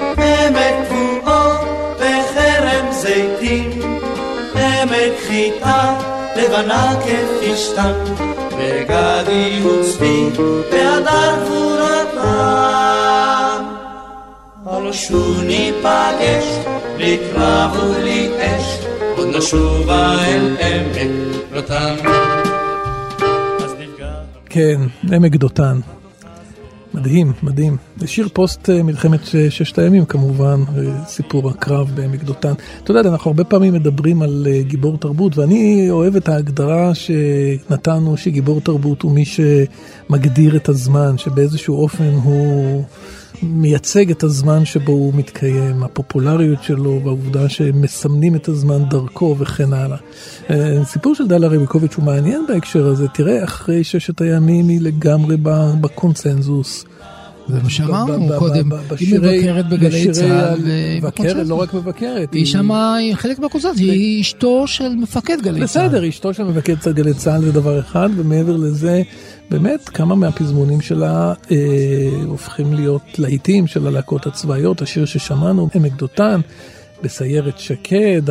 עמק תבואות בחרם זיתים, עמק חיטה לבנה כפשתן, וגדי וצבי בהדר גבורתם. הלא שוב ניפגש בלי קרב ובלי אש, עוד נשובה אל עמק דותן. כן, עמק דותן, מדהים, מדהים. שיר פוסט מלחמת ששת הימים כמובן, סיפור הקרב בעמק דותן. אתה יודע, אנחנו הרבה פעמים מדברים על גיבור תרבות, ואני אוהב את ההגדרה שנתנו שגיבור תרבות הוא מי שמגדיר את הזמן, שבאיזשהו אופן הוא מייצג את הזמן שבו הוא מתקיים, הפופולריות שלו והעובדה שמסמנים את הזמן דרכו וכן הלאה. סיפור של דליה רביקוביץ' הוא מעניין בהקשר הזה. תראה, אחרי ששת הימים היא לגמרי בקונצנזוס. זה מה שאמרנו קודם, היא מבקרת בגלי צהל, מבקרת, לא רק מבקרת. היא שמה חלק בקוזת, היא אשתו של מפקד גלי צהל. בסדר, אשתו של מפקד גלי צהל זה דבר אחד, ומעבר לזה, באמת, כמה מהפזמונים שלה הופכים להיות להיטים של הלהקות הצבאיות, השיר ששמענו, עמק דותן, בסיירת שקד,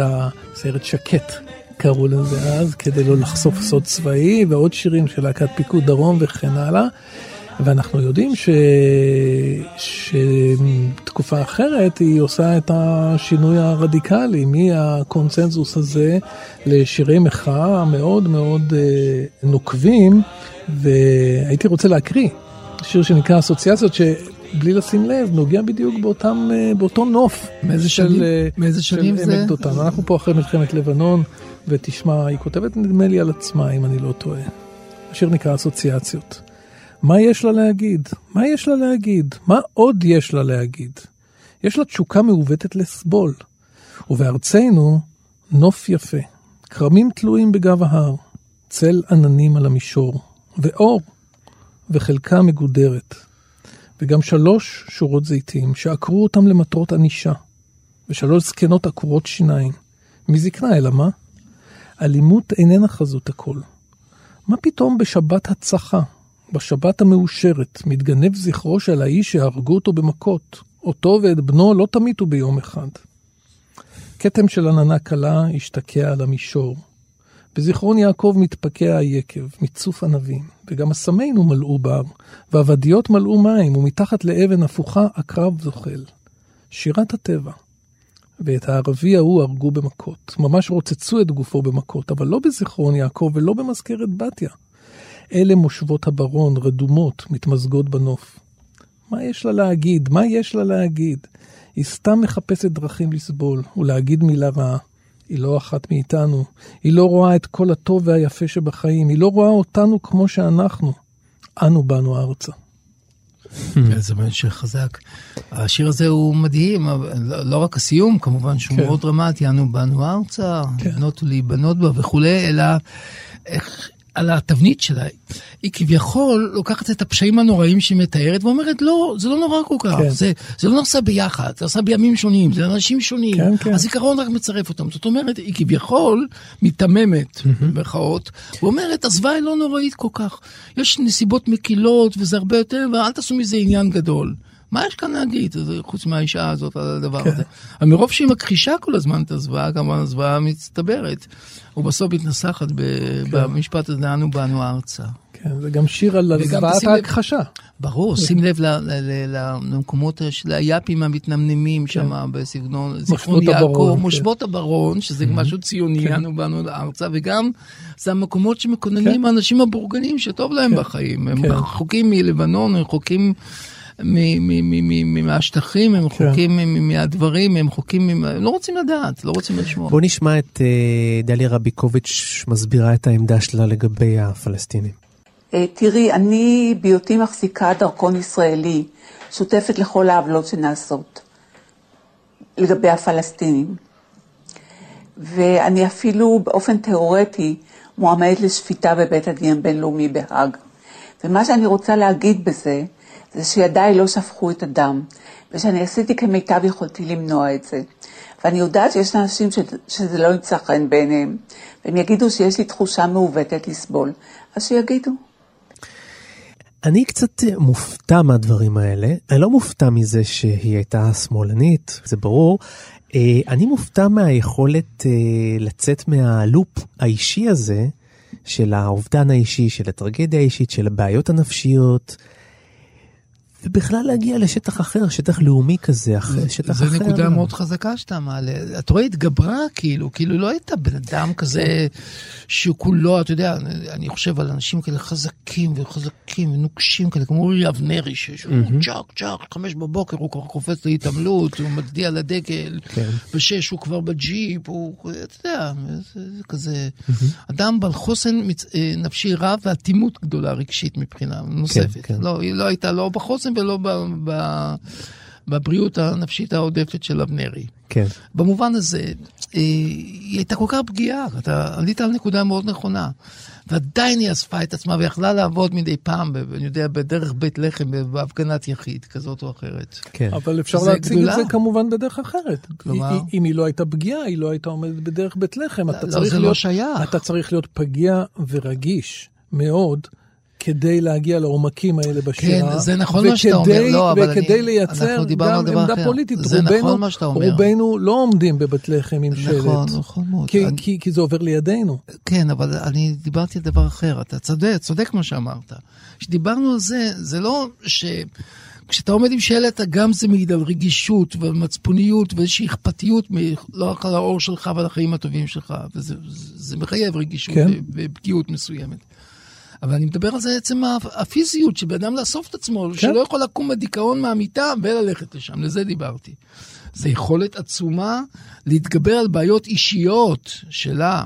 סיירת שקט, קראו לזה אז, כדי לא לחשוף סוד צבאי, ועוד שירים של להקת פיקוד דרום וכן הלאה. ואנחנו יודעים שתקופה אחרת היא עושה את השינוי הרדיקלי מהקונצנזוס הזה לשירי מחאה מאוד מאוד נוקבים, והייתי רוצה להקריא שיר שנקרא אסוציאציות, שבלי לשים לב נוגע בדיוק באותו נוף. מאיזה שנים זה? אנחנו פה אחרי מלחמת לבנון, ותשמע, היא כותבת נדמה לי על עצמה אם אני לא טועה. השיר נקרא אסוציאציות. מה יש לה להגיד? מה יש לה להגיד? מה עוד יש לה להגיד? יש לה תשוקה מעוותת לסבול. ובארצנו, נוף יפה. קרמים תלויים בגב ההר. צל עננים על המישור. ואור. וחלקה מגודרת. וגם 3 שורות זיתים שעקרו אותם למטרות ענישה. ו3 זקנות עקורות שיניים. מזקנה אלא מה? אלימות איננה חזות הכל. מה פתאום בשבת הצחה? בשבת המאושרת מתגנב זכרו של האיש שהרגו אותו במכות. אותו ואת בנו לא תמיתו ביום אחד. כתם של עננה קלה השתקע על המישור. בזיכרון יעקב מתפקע היקב, מצוף ענבים, וגם הסמינו מלאו בר, והוודיות מלאו מים, ומתחת לאבן הפוכה הקרב זוחל. שירת הטבע. ואת הערבי ההוא הרגו במכות. ממש רוצצו את גופו במכות, אבל לא בזיכרון יעקב ולא במזכרת בתיה. אלה מושבות הברון, רדומות, מתמזגות בנוף. מה יש לה להגיד? מה יש לה להגיד? היא סתם מחפשת דרכים לסבול, ולהגיד מילה רעה. היא לא אחת מאיתנו. היא לא רואה את כל הטוב והיפה שבחיים. היא לא רואה אותנו כמו שאנחנו. אנו באנו ארצה. זה באמת שיר חזק. השיר הזה הוא מדהים, לא רק הסיום, כמובן שהוא מאוד דרמטי, אנו באנו ארצה, בנות ולהיבנות בה וכו', אלא איך... על התבנית שלה, היא כביכול לוקחת את הפשעים הנוראים שהיא מתארת, ואומרת, לא, זה לא נורא כל כך, כן. זה לא נעשה ביחד, זה נעשה בימים שונים, זה אנשים שונים, כן, כן. הזיכרון רק מצרף אותם. זאת אומרת, היא כביכול מתממת במרכאות, ואומרת, הזווה היא לא נוראית כל כך, יש נסיבות מקילות, וזה הרבה יותר, ואל תעשו מזה עניין גדול. מה יש כאן להגיד, חוץ מהאישה הזאת, על הדבר הזה? המרוב שהיא מכחישה כל הזמן את הזוועה, כמובן הזוועה מצטברת, ובסוף התנסחת במשפט הזה, אנו באנו ארצה. כן, זה גם שיר על זוועת ההכחשה. ברור, שים לב למקומות של היאפים המתנמנמים שם בסגנון מושבות הברון, שזה משהו ציוני, אנו באנו לארצה, וגם זה המקומות שמקוננים האנשים הבורגנים שטוב להם בחיים. הם רחוקים מלבנון, הם רחוקים מהשטחים, הם רחוקים מהדברים, הם רחוקים, לא רוצים לדעת, לא רוצים לשמוע. בוא נשמע את דליה רביקוביץ' מסבירה את העמדה שלה לגבי הפלסטינים. תראי, אני ביותי מחזיקה דרכון ישראלי, שותפת לכל העוולות שנעשות לגבי הפלסטינים. ואני אפילו באופן תיאורטי מועמדת לשפיטה בבית הדין בינלאומי בהאג. ומה שאני רוצה להגיד בזה, זה שידיי לא שפכו את הדם, ושאני עשיתי כמיטב יכולתי למנוע את זה. ואני יודעת שיש אנשים שזה לא ימצא חן בעיניהם, והם יגידו שיש לי תחושה מעוותת לסבול, אז שיגידו. אני קצת מופתע מהדברים האלה, אני לא מופתע מזה שהיא הייתה שמאלנית, זה ברור, אני מופתע מהיכולת לצאת מהלופ האישי הזה, של האובדן האישי, של הטרגדיה האישית, של הבעיות הנפשיות, ובכלל להגיע לשטח אחר, שטח לאומי כזה, שטח אחר. זו נקודה מאוד חזקה שאתה מעלה. את רואה, התגברה כאילו לא הייתה בן אדם כזה שכולו, אתה יודע, אני חושב על אנשים כאלה חזקים ונוקשים כאלה, כמו אורי אבנרי, שהוא צ'ק, 5:00, הוא כבר קופץ להתעמלות, הוא מצדיע לדגל, ב6 הוא כבר בג'יפ, אתה יודע, זה כזה. אדם בעל חוסן נפשי רב, ואטימות גדולה רגשית מבחינה נוספת. היא לא הייתה לא בחוסן, ולא בבריאות הנפשית העודפת של אבנרי. כן. במובן הזה, היא הייתה כל כך פגיעה, אתה עלית על נקודה מאוד נכונה, ועדיין היא אספה את עצמה, ויכלה לעבוד מדי פעם, אני יודע, בדרך בית לחם, בהפגנת יחיד, כזאת או אחרת. כן. אבל אפשר להציג את זה כמובן בדרך אחרת. כלומר? אם היא לא הייתה פגיעה, היא לא הייתה עומדת בדרך בית לחם. זה לא שייך. אתה צריך להיות פגיע ורגיש מאוד, כדי להגיע לעומקים האלה בשירה. כן, זה נכון מה שאתה אומר. וכדי לייצר גם עמדה פוליטית. זה נכון מה שאתה אומר. רובנו לא עומדים בבת לחם עם שלט. נכון מאוד. כי זה עובר לידינו. כן, אבל אני דיברתי על דבר אחר. אתה צודק מה שאמרת. כשדיברנו על זה, זה לא ש... כשאתה עומד עם שאלת, גם זה מעיד על רגישות ומצפוניות ואיזושהי אכפתיות, לא רק על האור שלך ועל החיים הטובים שלך. וזה מחייב רגישות ופגיעות מסוימת. אבל אני מדבר על זה עצם הפיזיות, שבאדם לאסוף את עצמו, שלא יכול לקום בדיכאון מהמיטה וללכת לשם, לזה דיברתי. זה יכולת עצומה להתגבר על בעיות אישיות שלה.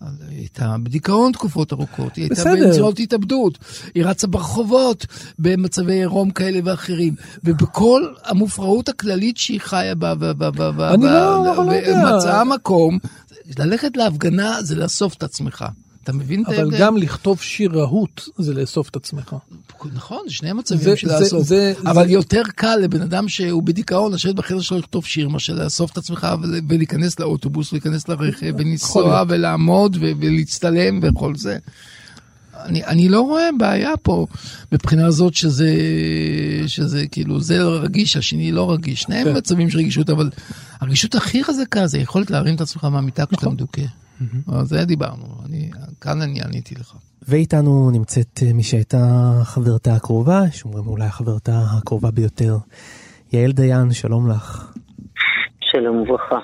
היא הייתה בדיכאון תקופות ארוכות, היא הייתה באמצעות התאבדות, היא רצה ברחובות במצבי עירום כאלה ואחרים, ובכל המופרעות הכללית שהיא חיה בה, ומצאה מקום, ללכת להפגנה זה לאסוף את עצמך. אתה מבין? אבל גם לכתוב שיר רהוט זה לאסוף את עצמך. נכון, שני המצבים של לאסוף. אבל יותר קל לבן אדם שהוא בדיכאון לשבת בחדר שלו לכתוב שיר, מה שלאסוף את עצמך ולהיכנס לאוטובוס, להיכנס לרכב, ולנסוע ולעמוד ולהצטלם וכל זה. אני לא רואה בעיה פה מבחינה הזאת שזה כאילו זה רגיש, השני לא רגיש. שני המצבים של רגישות, אבל הרגישות הכי חזקה זה יכולת להרים את עצמך מהמיטה כשאתה מדוכא. אז זה דיברנו, כאן אני עניתי לך. ואיתנו נמצאת מי שהייתה חברתה הקרובה, שאומרים אולי חברתה הקרובה ביותר, יעל דיין, שלום לך. שלום וברכה.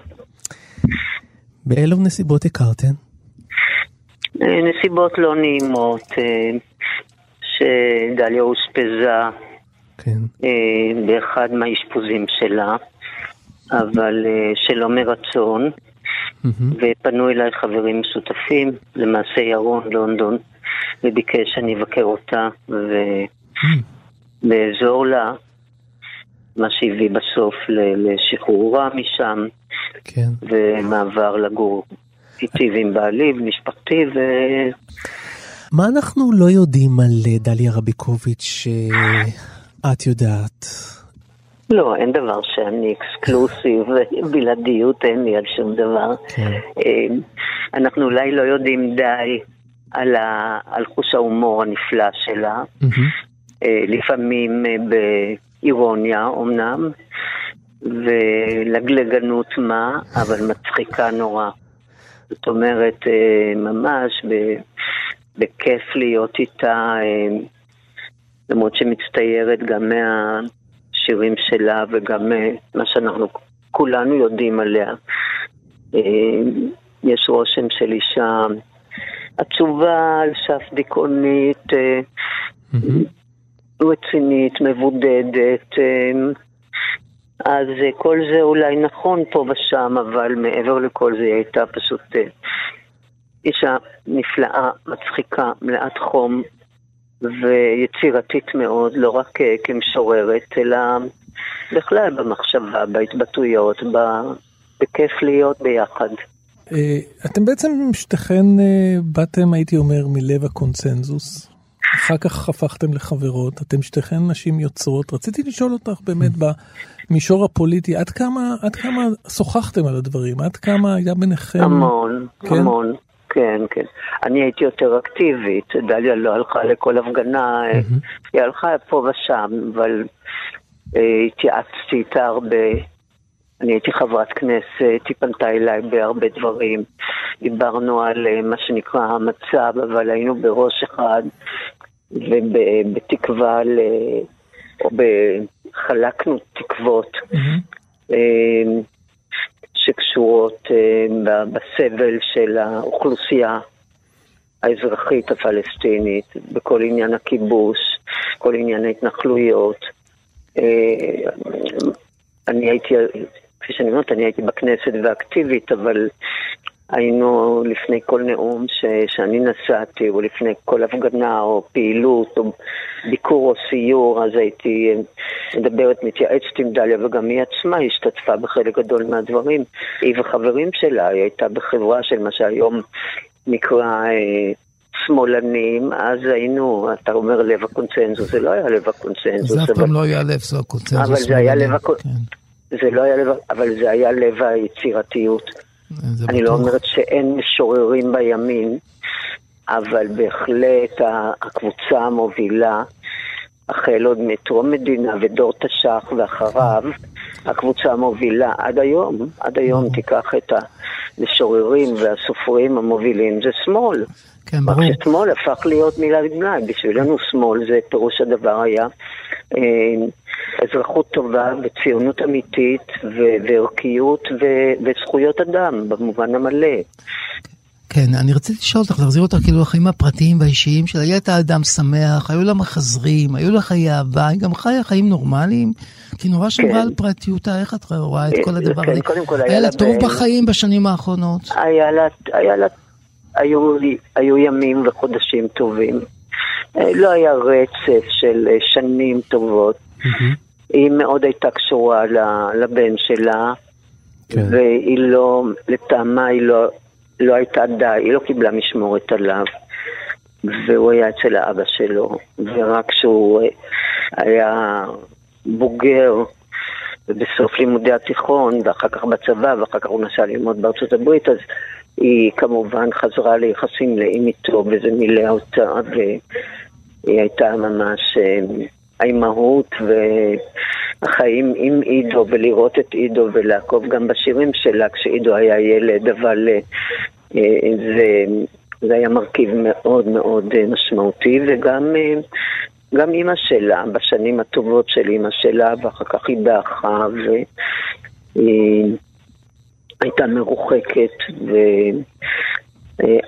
באילו נסיבות הכרתן? נסיבות לא נעימות, שדליה אושפזה באחד מהאשפוזים שלה, אבל שלא מרצון. ופנו אליי חברים משותפים, למעשה ירון לונדון, וביקש שאני אבקר אותה ובאזור לה, מה שהביא בסוף לשחרורה משם, ומעבר לגור איתי ועם בעלי ומשפחתי. מה אנחנו לא יודעים על דליה רביקוביץ' שאת יודעת? לא, אין דבר שאני אקסקלוסיב, בלעדיות אין לי על שום דבר. אנחנו אולי לא יודעים די על חוש ההומור הנפלא שלה, לפעמים באירוניה אומנם, ולגלגנות מה, אבל מצחיקה נורא. זאת אומרת, ממש בכיף להיות איתה, למרות שמצטיירת גם מהשירים שלה וגם מה שאנחנו כולנו יודעים עליה. יש רושם של אישה עצובה, על סף דיכאונית, רצינית, מבודדת. אז כל זה אולי נכון פה ושם, אבל מעבר לכל זה היא הייתה פשוט אישה נפלאה, מצחיקה, מלאת חום ויצירתית מאוד, לא רק כמשוררת, אלא בכלל במחשבה, בהתבטאויות, בכיף להיות ביחד. אתם בעצם שתכן באתם, הייתי אומר, מלב הקונצנזוס. אחר כך הפכתם לחברות, אתם שתיכן נשים יוצרות. רציתי לשאול אותך באמת במישור הפוליטי, עד כמה שוחחתם על הדברים, עד כמה היה ביניכם? המון, כן? המון, כן, כן. אני הייתי יותר אקטיבית, דליה לא הלכה לכל הפגנה, היא הלכה פה ושם, אבל התייעצתי איתה הרבה, אני הייתי חברת כנסת, היא פנתה אליי בהרבה דברים, דיברנו על מה שנקרא המצב, אבל היינו בראש אחד, ובתקווה, חלקנו תקוות שקשורות בסבל של האוכלוסייה האזרחית הפלסטינית, בכל עניין הכיבוש, כל עניין ההתנחלויות. אני הייתי, כפי שאני אומרת, אני הייתי בכנסת ואקטיבית, אבל היינו לפני כל נאום שאני נסעתי, או לפני כל הפגנה, או פעילות, או ביקור או סיור, אז הייתי מדברת, מתייעצת עם דליה, וגם היא עצמה השתתפה בחלק גדול מהדברים. היא וחברים שלה, היא הייתה בחברה של מה שהיום נקרא שמאלנים, אז היינו, אתה אומר לב הקונצנזוס, זה לא היה לב הקונצנזוס. זה אף פעם לא היה לב הקונצנזוס. אבל זה היה לב הקונצנזוס, אבל זה היה לב היצירתיות. אני לא אומרת שאין משוררים בימין, אבל בהחלט הקבוצה המובילה, החל עוד מטרום מדינה ודור תש"ח ואחריו, הקבוצה המובילה עד היום תיקח את המשוררים והסופרים המובילים, זה שמאל. רק ששמאל הפך להיות מילה גנאי, בשבילנו שמאל זה פירוש הדבר היה אזרחות טובה וציונות אמיתית וערכיות וזכויות אדם במובן המלא. כן, אני רציתי לשאול אותך, להחזיר אותך כאילו לחיים הפרטיים והאישיים שלה, הייתה אדם שמח, היו לה מחזרים, היו לה חיי אהבה, היא גם חיה חיים נורמליים, כי נורא שמרה על פרטיותה, איך את רואה את כל הדבר הזה? היה לה טוב בחיים בשנים האחרונות? היו ימים וחודשים טובים. לא היה רצף של שנים טובות. היא מאוד הייתה קשורה לבן שלה, והיא לא, לטעמה היא לא הייתה די, היא לא קיבלה משמורת עליו, והוא היה אצל האבא שלו, ורק שהוא היה בוגר, ובסוף לימודי התיכון, ואחר כך בצבא, ואחר כך הוא נסע ללמוד בארצות הברית, אז היא כמובן חזרה ליחסים מלאים איתו, וזה מילא אותה, והיא הייתה ממש האימהות והחיים עם אידו, ולראות את אידו ולעקוב גם בשירים שלה כשאידו היה ילד, אבל זה היה מרכיב מאוד מאוד משמעותי, וגם אמא שלה, בשנים הטובות של אמא שלה, ואחר כך היא באחה, והיא הייתה מרוחקת,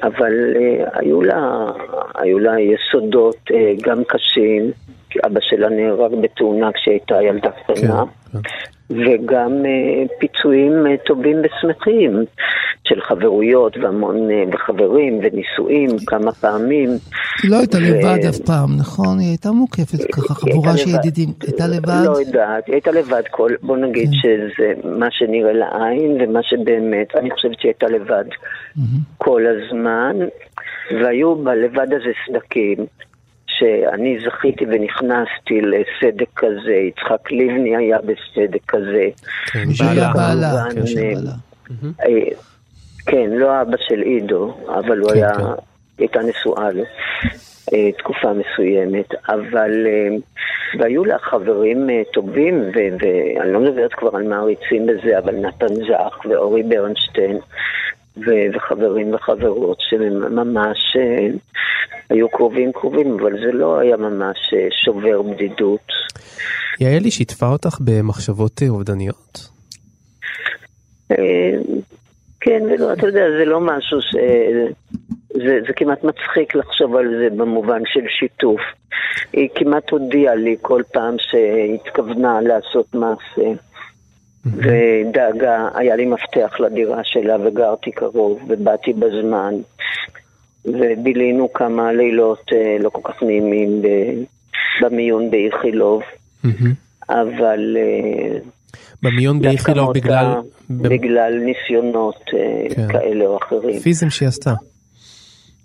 אבל היו לה יסודות גם קשים, כי אבא שלה נהרג בתאונה כשהייתה ילדה קטנה, וגם פיצויים טובים ושמחים של חברויות והמון וחברים ונישואים כמה פעמים. היא לא הייתה לבד אף פעם, נכון? היא הייתה מוקפת ככה, חבורה של ידידים. הייתה לבד? לא יודעת, היא הייתה לבד כל, בוא נגיד שזה מה שנראה לעין ומה שבאמת, אני חושבת שהיא הייתה לבד כל הזמן, והיו בלבד הזה סדקים. שאני זכיתי ונכנסתי לסדק כזה, יצחק ליבני היה בסדק כזה. בעלה. כן, לא אבא של אידו, אבל הוא הייתה נשואה לו, תקופה מסוימת, אבל והיו לה חברים טובים, ואני לא מדברת כבר על מעריצים בזה, אבל נתן זך ואורי ברנשטיין, וחברים וחברות שממש היו קרובים, אבל זה לא היה ממש שובר בדידות. יעל, היא שיתפה אותך במחשבות אובדניות? כן, ולא, אתה יודע, זה לא משהו ש... זה כמעט מצחיק לחשוב על זה במובן של שיתוף. היא כמעט הודיעה לי כל פעם שהתכוונה לעשות מעשה. ודאגה, היה לי מפתח לדירה שלה וגרתי קרוב ובאתי בזמן. ובילינו כמה לילות לא כל כך נעימים במיון באיכילוב. אבל... במיון באיכילוב בגלל ניסיונות כאלה או אחרים. פיזם שהיא עשתה.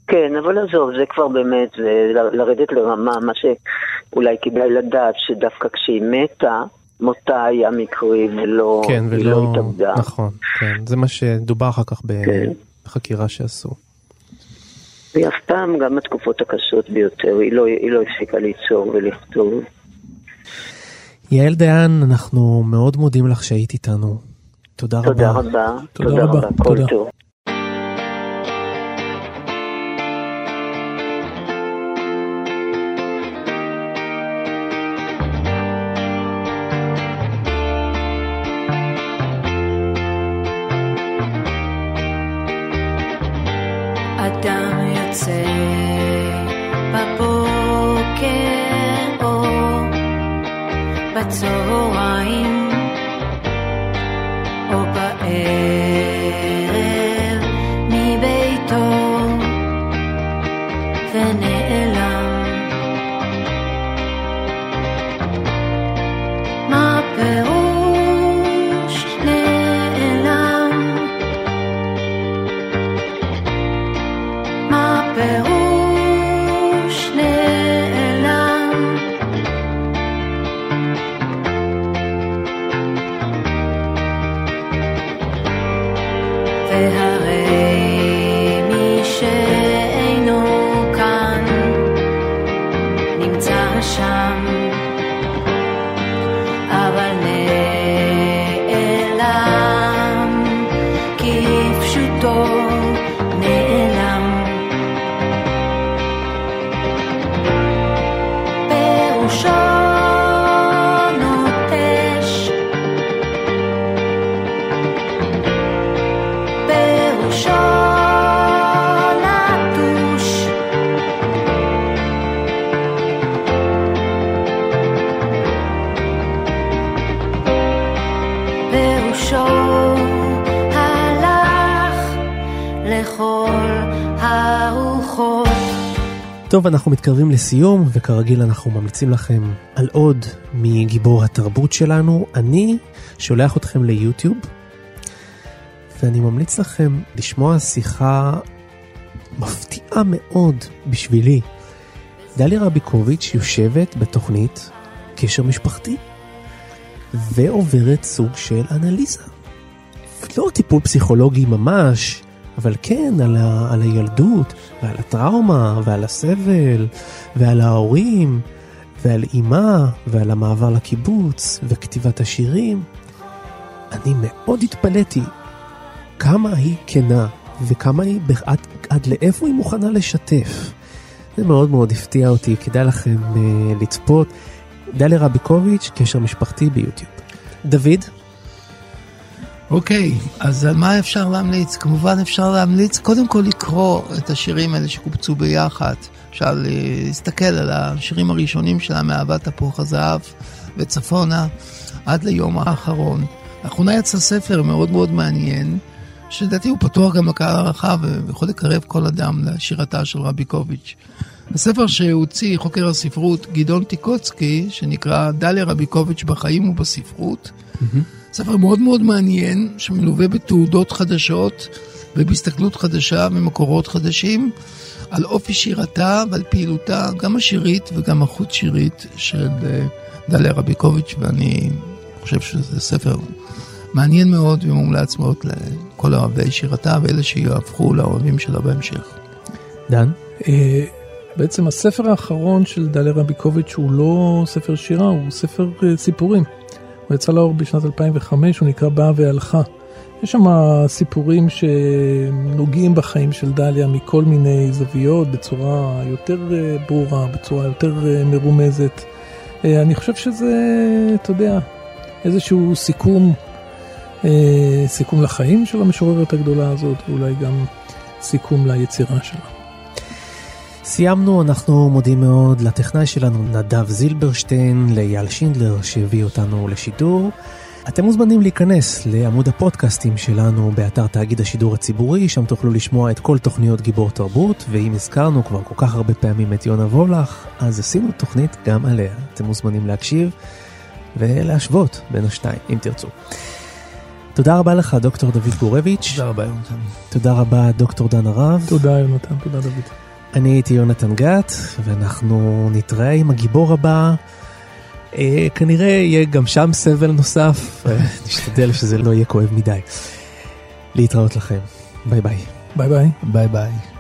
כן, אבל עזוב, זה כבר באמת, זה לרדת לרמה, מה שאולי קיבלה לדעת שדווקא כשהיא מתה, מותה היה מקרי ולא, כן, ולא, לא התאבדה. נכון, כן, זה מה שדובר אחר כך בחקירה שעשו. היא אף פעם, גם התקופות הקשות ביותר, היא לא הפסיקה ליצור ולכתוב. יעל דיין, אנחנו מאוד מודים לך שהיית איתנו. תודה רבה. תודה רבה. תודה רבה, כל טוב. טוב, אנחנו מתקרבים לסיום, וכרגיל אנחנו ממליצים לכם על עוד מגיבור התרבות שלנו. אני שולח אתכם ליוטיוב, ואני ממליץ לכם לשמוע שיחה מפתיעה מאוד בשבילי. דליה רביקוביץ' יושבת בתוכנית קשר משפחתי, ועוברת סוג של אנליזה. לא טיפול פסיכולוגי ממש, אבל כן, על הילדות, ועל הטראומה, ועל הסבל, ועל ההורים, ועל אימה, ועל המעבר לקיבוץ, וכתיבת השירים. אני מאוד התפלאתי כמה היא כנה, וכמה היא, עד לאיפה היא מוכנה לשתף. זה מאוד מאוד הפתיע אותי, כדאי לכם לצפות. דליה רביקוביץ', קשר משפחתי ביוטיוב. דוד? אוקיי, אז מה אפשר להמליץ? כמובן אפשר להמליץ קודם כל לקרוא את השירים האלה שקופצו ביחד. אפשר להסתכל על השירים הראשונים שלה, מאהבת תפוח הזהב וצפונה, עד ליום האחרון. לאחרונה יצא ספר מאוד מאוד מעניין, שדעתי הוא פתוח גם לקהל הרחב, ויכול לקרב כל אדם לשירתה של רביקוביץ'. הספר שהוציא חוקר הספרות גדעון טיקוצקי, שנקרא דליה רביקוביץ' בחיים ובספרות, ספר מאוד מאוד מעניין, שמלווה בתעודות חדשות ובהסתכלות חדשה ומקורות חדשים, על אופי שירתה ועל פעילותה, גם השירית וגם החוץ שירית של דליה רביקוביץ', ואני חושב שזה ספר מעניין מאוד ומומלץ מאוד לכל אוהבי שירתה ואלה שיהפכו לאוהבים שלה בהמשך. דן? בעצם הספר האחרון של דליה רביקוביץ' הוא לא ספר שירה, הוא ספר סיפורים. הוא יצא לאור בשנת 2005, הוא נקרא באה והלכה. יש שם סיפורים שנוגעים בחיים של דליה מכל מיני זוויות, בצורה יותר ברורה, בצורה יותר מרומזת. אני חושב שזה, אתה יודע, איזשהו סיכום לחיים של המשוררת הגדולה הזאת, ואולי גם סיכום ליצירה שלה. סיימנו, אנחנו מודים מאוד לטכנאי שלנו נדב זילברשטיין, ליאל שינדלר שהביא אותנו לשידור. אתם מוזמנים להיכנס לעמוד הפודקאסטים שלנו באתר תאגיד השידור הציבורי, שם תוכלו לשמוע את כל תוכניות גיבור תרבות, ואם הזכרנו כבר כל כך הרבה פעמים את יונה וולך, אז עשינו תוכנית גם עליה. אתם מוזמנים להקשיב ולהשוות בין השתיים, אם תרצו. תודה רבה לך, דוקטור דוד גורביץ'. תודה רבה, יונתן. תודה רבה, דוקטור דנה רב. תודה, יונתן. תודה, דוד. אני הייתי יונתן גת, ואנחנו נתראה עם הגיבור הבא. כנראה יהיה גם שם סבל נוסף. נשתדל שזה לא יהיה כואב מדי. להתראות לכם. ביי ביי. ביי ביי. ביי ביי.